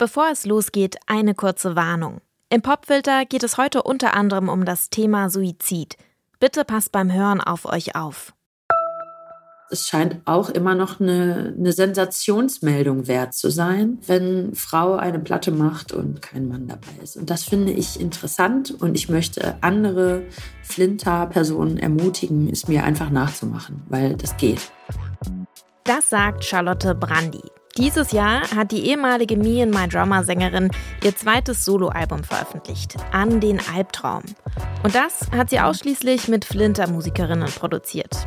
Bevor es losgeht, eine kurze Warnung. Im Popfilter geht es heute unter anderem um das Thema Suizid. Bitte passt beim Hören auf euch auf. Es scheint auch immer noch eine Sensationsmeldung wert zu sein, wenn Frau eine Platte macht und kein Mann dabei ist. Und das finde ich interessant und ich möchte andere FLINTA-Personen ermutigen, es mir einfach nachzumachen, weil das geht. Das sagt Charlotte Brandi. Dieses Jahr hat die ehemalige Me and My Drummer-Sängerin ihr zweites Soloalbum veröffentlicht, An den Albtraum. Und das hat sie ausschließlich mit FLINTA-Musikerinnen produziert.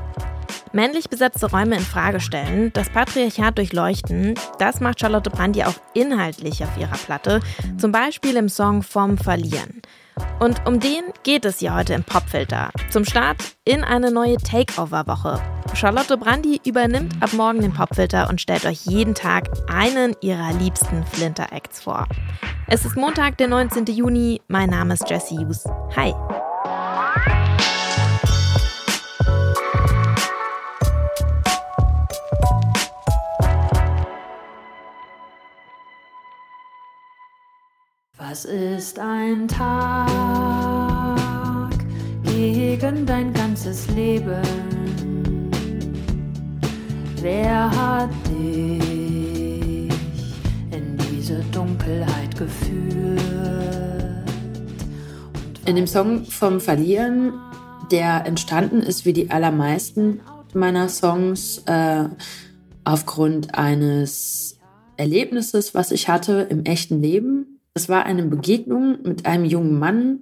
Männlich besetzte Räume in Frage stellen, das Patriarchat durchleuchten, das macht Charlotte Brandi auch inhaltlich auf ihrer Platte, zum Beispiel im Song Vom Verlieren. Und um den geht es hier heute im Popfilter. Zum Start in eine neue Takeover-Woche. Charlotte Brandi übernimmt ab morgen den Popfilter und stellt euch jeden Tag einen ihrer liebsten FLINTA-Acts vor. Es ist Montag, der 19. Juni. Mein Name ist Jessie Hughes. Hi! Was ist ein Tag gegen dein ganzes Leben? Wer hat dich in diese Dunkelheit geführt? In dem Song Vom Verlieren, der entstanden ist wie die allermeisten meiner Songs, aufgrund eines Erlebnisses, was ich hatte im echten Leben. Es war eine Begegnung mit einem jungen Mann,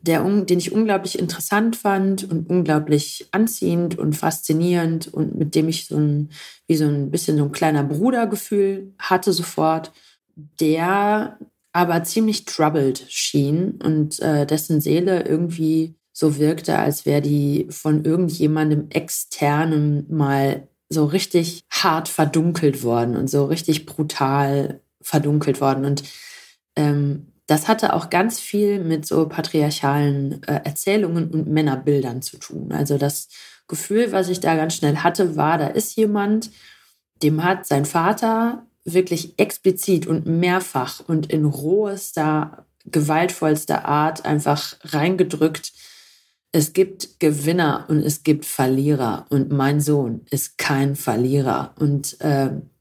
den ich unglaublich interessant fand und unglaublich anziehend und faszinierend und mit dem ich so ein kleiner Brudergefühl hatte sofort, der aber ziemlich troubled schien und dessen Seele irgendwie so wirkte, als wäre die von irgendjemandem Externem mal so richtig hart verdunkelt worden und so richtig brutal verdunkelt worden. Und das hatte auch ganz viel mit so patriarchalen Erzählungen und Männerbildern zu tun. Also das Gefühl, was ich da ganz schnell hatte, war, da ist jemand, dem hat sein Vater wirklich explizit und mehrfach und in rohester, gewaltvollster Art einfach reingedrückt, es gibt Gewinner und es gibt Verlierer und mein Sohn ist kein Verlierer und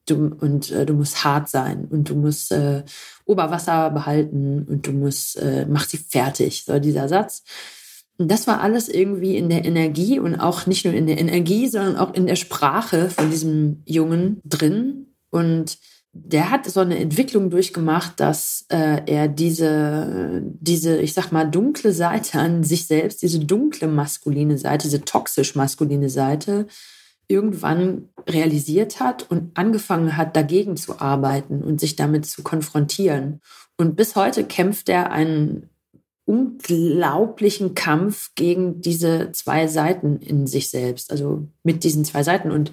du musst hart sein und du musst Oberwasser behalten und du musst, mach sie fertig, so dieser Satz. Und das war alles irgendwie in der Energie und auch nicht nur in der Energie, sondern auch in der Sprache von diesem Jungen drin. Und der hat so eine Entwicklung durchgemacht, dass er diese, ich sag mal, dunkle Seite an sich selbst, diese dunkle maskuline Seite, diese toxisch maskuline Seite, irgendwann realisiert hat und angefangen hat, dagegen zu arbeiten und sich damit zu konfrontieren. Und bis heute kämpft er einen unglaublichen Kampf gegen diese zwei Seiten in sich selbst, also mit diesen zwei Seiten. Und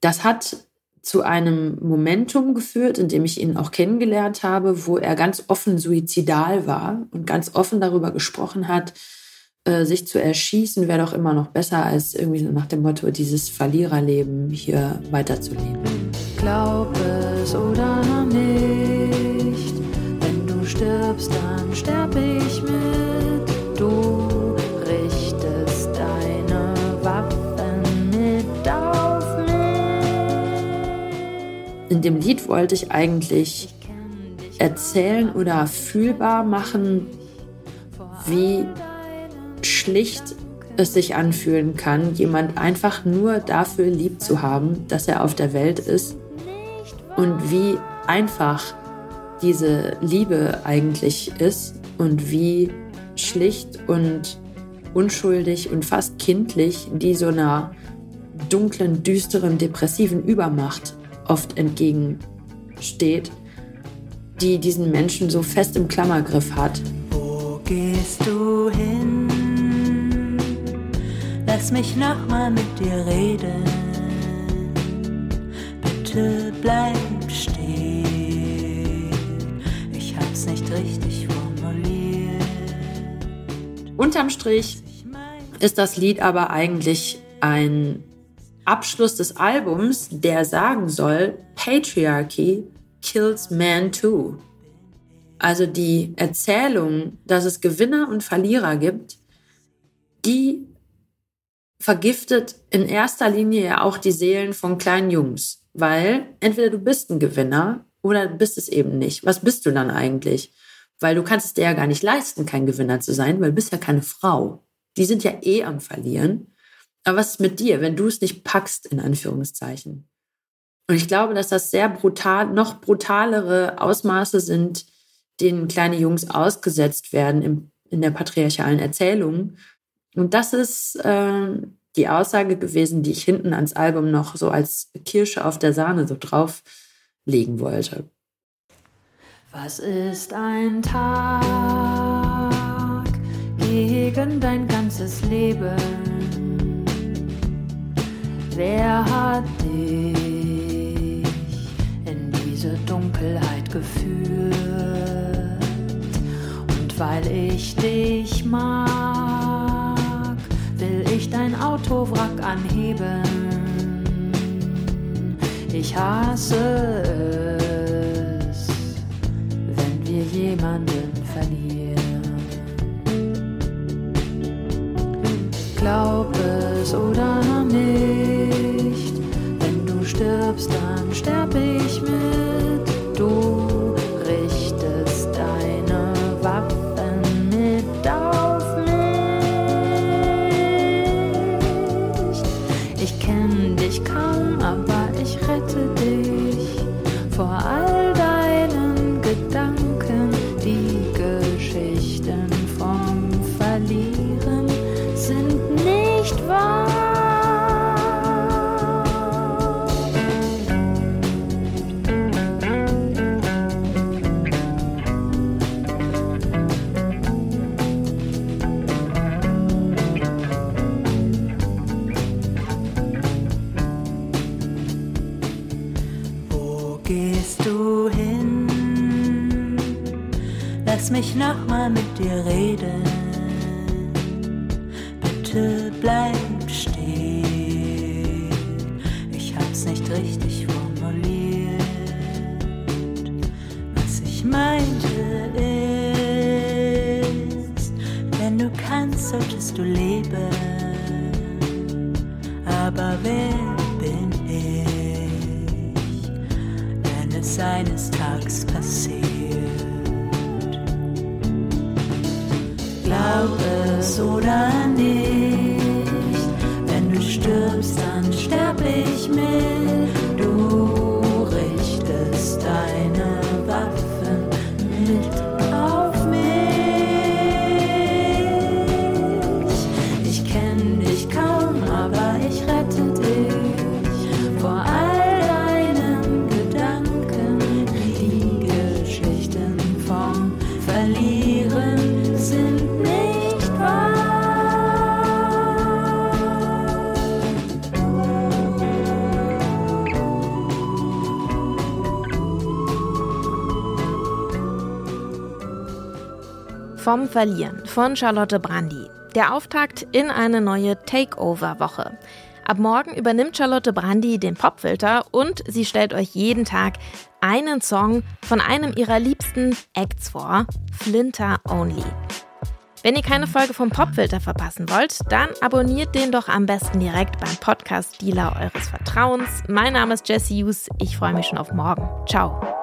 das hat zu einem Momentum geführt, in dem ich ihn auch kennengelernt habe, wo er ganz offen suizidal war und ganz offen darüber gesprochen hat, sich zu erschießen wäre doch immer noch besser, als irgendwie nach dem Motto, dieses Verliererleben hier weiterzuleben. Glaub es oder nicht, wenn du stirbst, dann sterb ich mit. Du richtest deine Waffen mit auf mich. In dem Lied wollte ich eigentlich erzählen oder fühlbar machen, wie schlicht es sich anfühlen kann, jemand einfach nur dafür lieb zu haben, dass er auf der Welt ist und wie einfach diese Liebe eigentlich ist und wie schlicht und unschuldig und fast kindlich die so einer dunklen, düsteren, depressiven Übermacht oft entgegensteht, die diesen Menschen so fest im Klammergriff hat. Wo gehst du hin? Lass mich nochmal mit dir reden. Bitte bleib stehen. Ich hab's nicht richtig formuliert. Unterm Strich ist das Lied aber eigentlich ein Abschluss des Albums, der sagen soll: Patriarchy kills man too. Also die Erzählung, dass es Gewinner und Verlierer gibt, die vergiftet in erster Linie ja auch die Seelen von kleinen Jungs. Weil entweder du bist ein Gewinner oder du bist es eben nicht. Was bist du dann eigentlich? Weil du kannst es dir ja gar nicht leisten, kein Gewinner zu sein, weil du bist ja keine Frau. Die sind ja eh am Verlieren. Aber was ist mit dir, wenn du es nicht packst, in Anführungszeichen? Und ich glaube, dass das sehr brutal, noch brutalere Ausmaße sind, denen kleine Jungs ausgesetzt werden in der patriarchalen Erzählung. Und das ist die Aussage gewesen, die ich hinten ans Album noch so als Kirsche auf der Sahne so drauflegen wollte. Was ist ein Tag gegen dein ganzes Leben? Wer hat dich in diese Dunkelheit geführt? Und weil ich dich mag, will ich dein Autowrack anheben. Ich hasse es, jemanden verlieren. Glaub es oder nicht, wenn du stirbst, dann sterb ich mit. Du richtest deine Waffen mit auf mich. Ich kenn dich kaum, aber ich rette dich vor all deinen Gedanken. Lass mich nochmal mit dir reden. Bitte bleib stehen. Ich hab's nicht richtig formuliert. Was ich meinte ist, wenn du kannst, solltest du leben. Aber wer bin ich, wenn es eines Tages passiert? Glaub es oder nicht, wenn du stirbst, dann sterb ich mit. Du richtest deine Waffen mit auf mich. Ich kenn dich kaum, aber ich rette dich vor all deinen Gedanken. Die Geschichten vom Verlieren sind Vom Verlieren von Charlotte Brandi. Der Auftakt in eine neue Takeover-Woche. Ab morgen übernimmt Charlotte Brandi den Popfilter und sie stellt euch jeden Tag einen Song von einem ihrer liebsten Acts vor, FLINTA Only. Wenn ihr keine Folge vom Popfilter verpassen wollt, dann abonniert den doch am besten direkt beim Podcast-Dealer eures Vertrauens. Mein Name ist Jessie Hughes, ich freue mich schon auf morgen. Ciao.